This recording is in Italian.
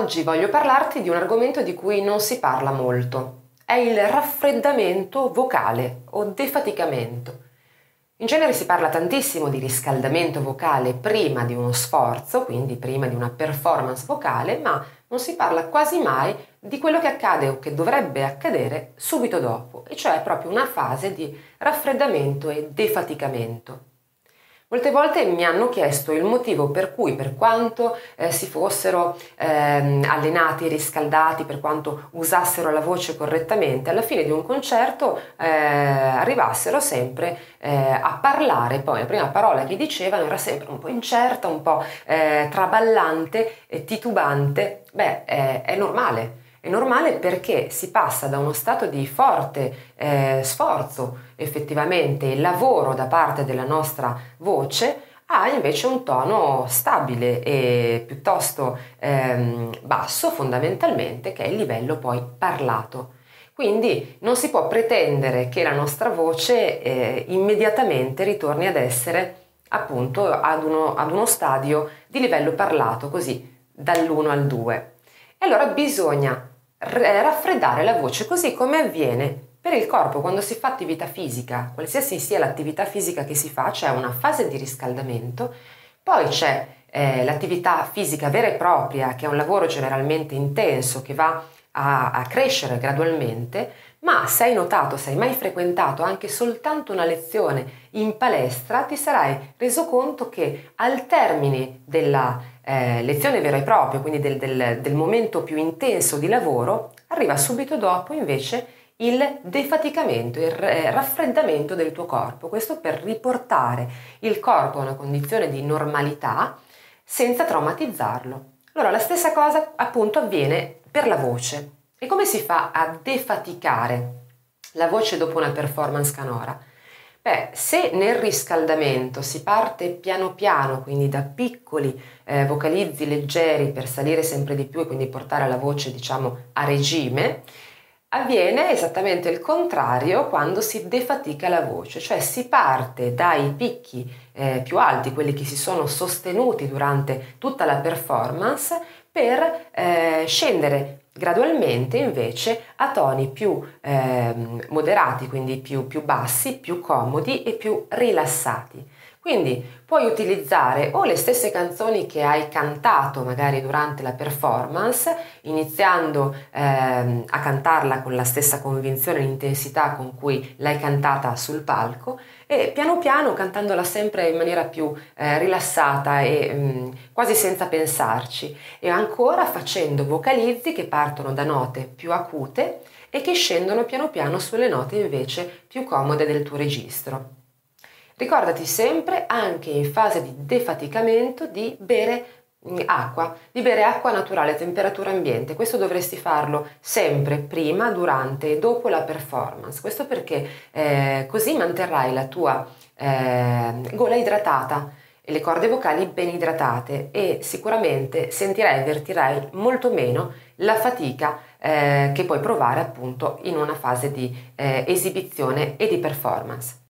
Oggi voglio parlarti di un argomento di cui non si parla molto. È il raffreddamento vocale o defaticamento. In genere si parla tantissimo di riscaldamento vocale prima di uno sforzo, quindi prima di una performance vocale, ma non si parla quasi mai di quello che accade o che dovrebbe accadere subito dopo, e cioè proprio una fase di raffreddamento e defaticamento. Molte volte mi hanno chiesto il motivo per cui, per quanto si fossero allenati, riscaldati, per quanto usassero la voce correttamente, alla fine di un concerto arrivassero sempre a parlare. Poi la prima parola che dicevano era sempre un po' incerta, un po' traballante, titubante. Beh, è normale. È normale perché si passa da uno stato di forte sforzo, effettivamente lavoro da parte della nostra voce, a invece un tono stabile e piuttosto basso, fondamentalmente, che è il livello poi parlato. Quindi non si può pretendere che la nostra voce immediatamente ritorni ad essere appunto ad uno stadio di livello parlato, così dall'1 al 2. E allora bisogna raffreddare la voce, così come avviene per il corpo quando si fa attività fisica. Qualsiasi sia l'attività fisica che si fa, c'è una fase di riscaldamento, poi c'è l'attività fisica vera e propria, che è un lavoro generalmente intenso, che va a crescere gradualmente. Ma se hai notato, se hai mai frequentato anche soltanto una lezione in palestra, ti sarai reso conto che al termine della lezione vera e propria, quindi del momento più intenso di lavoro, arriva subito dopo invece il defaticamento, il raffreddamento del tuo corpo. Questo per riportare il corpo a una condizione di normalità senza traumatizzarlo. Allora la stessa cosa appunto avviene per la voce. E come si fa a defaticare la voce dopo una performance canora? Beh, se nel riscaldamento si parte piano piano, quindi da piccoli vocalizzi leggeri per salire sempre di più e quindi portare la voce, diciamo, a regime, avviene esattamente il contrario quando si defatica la voce, cioè si parte dai picchi più alti, quelli che si sono sostenuti durante tutta la performance, per scendere gradualmente invece a toni più moderati, quindi più bassi, più comodi e più rilassati. Quindi puoi utilizzare o le stesse canzoni che hai cantato magari durante la performance, iniziando a cantarla con la stessa convinzione e intensità con cui l'hai cantata sul palco, e piano piano cantandola sempre in maniera più rilassata e quasi senza pensarci, e ancora facendo vocalizzi che partono da note più acute e che scendono piano piano sulle note invece più comode del tuo registro. Ricordati sempre, anche in fase di defaticamento, di bere acqua naturale a temperatura ambiente. Questo dovresti farlo sempre prima, durante e dopo la performance. Questo perché così manterrai la tua gola idratata e le corde vocali ben idratate, e sicuramente sentirai e avvertirai molto meno la fatica che puoi provare appunto in una fase di esibizione e di performance.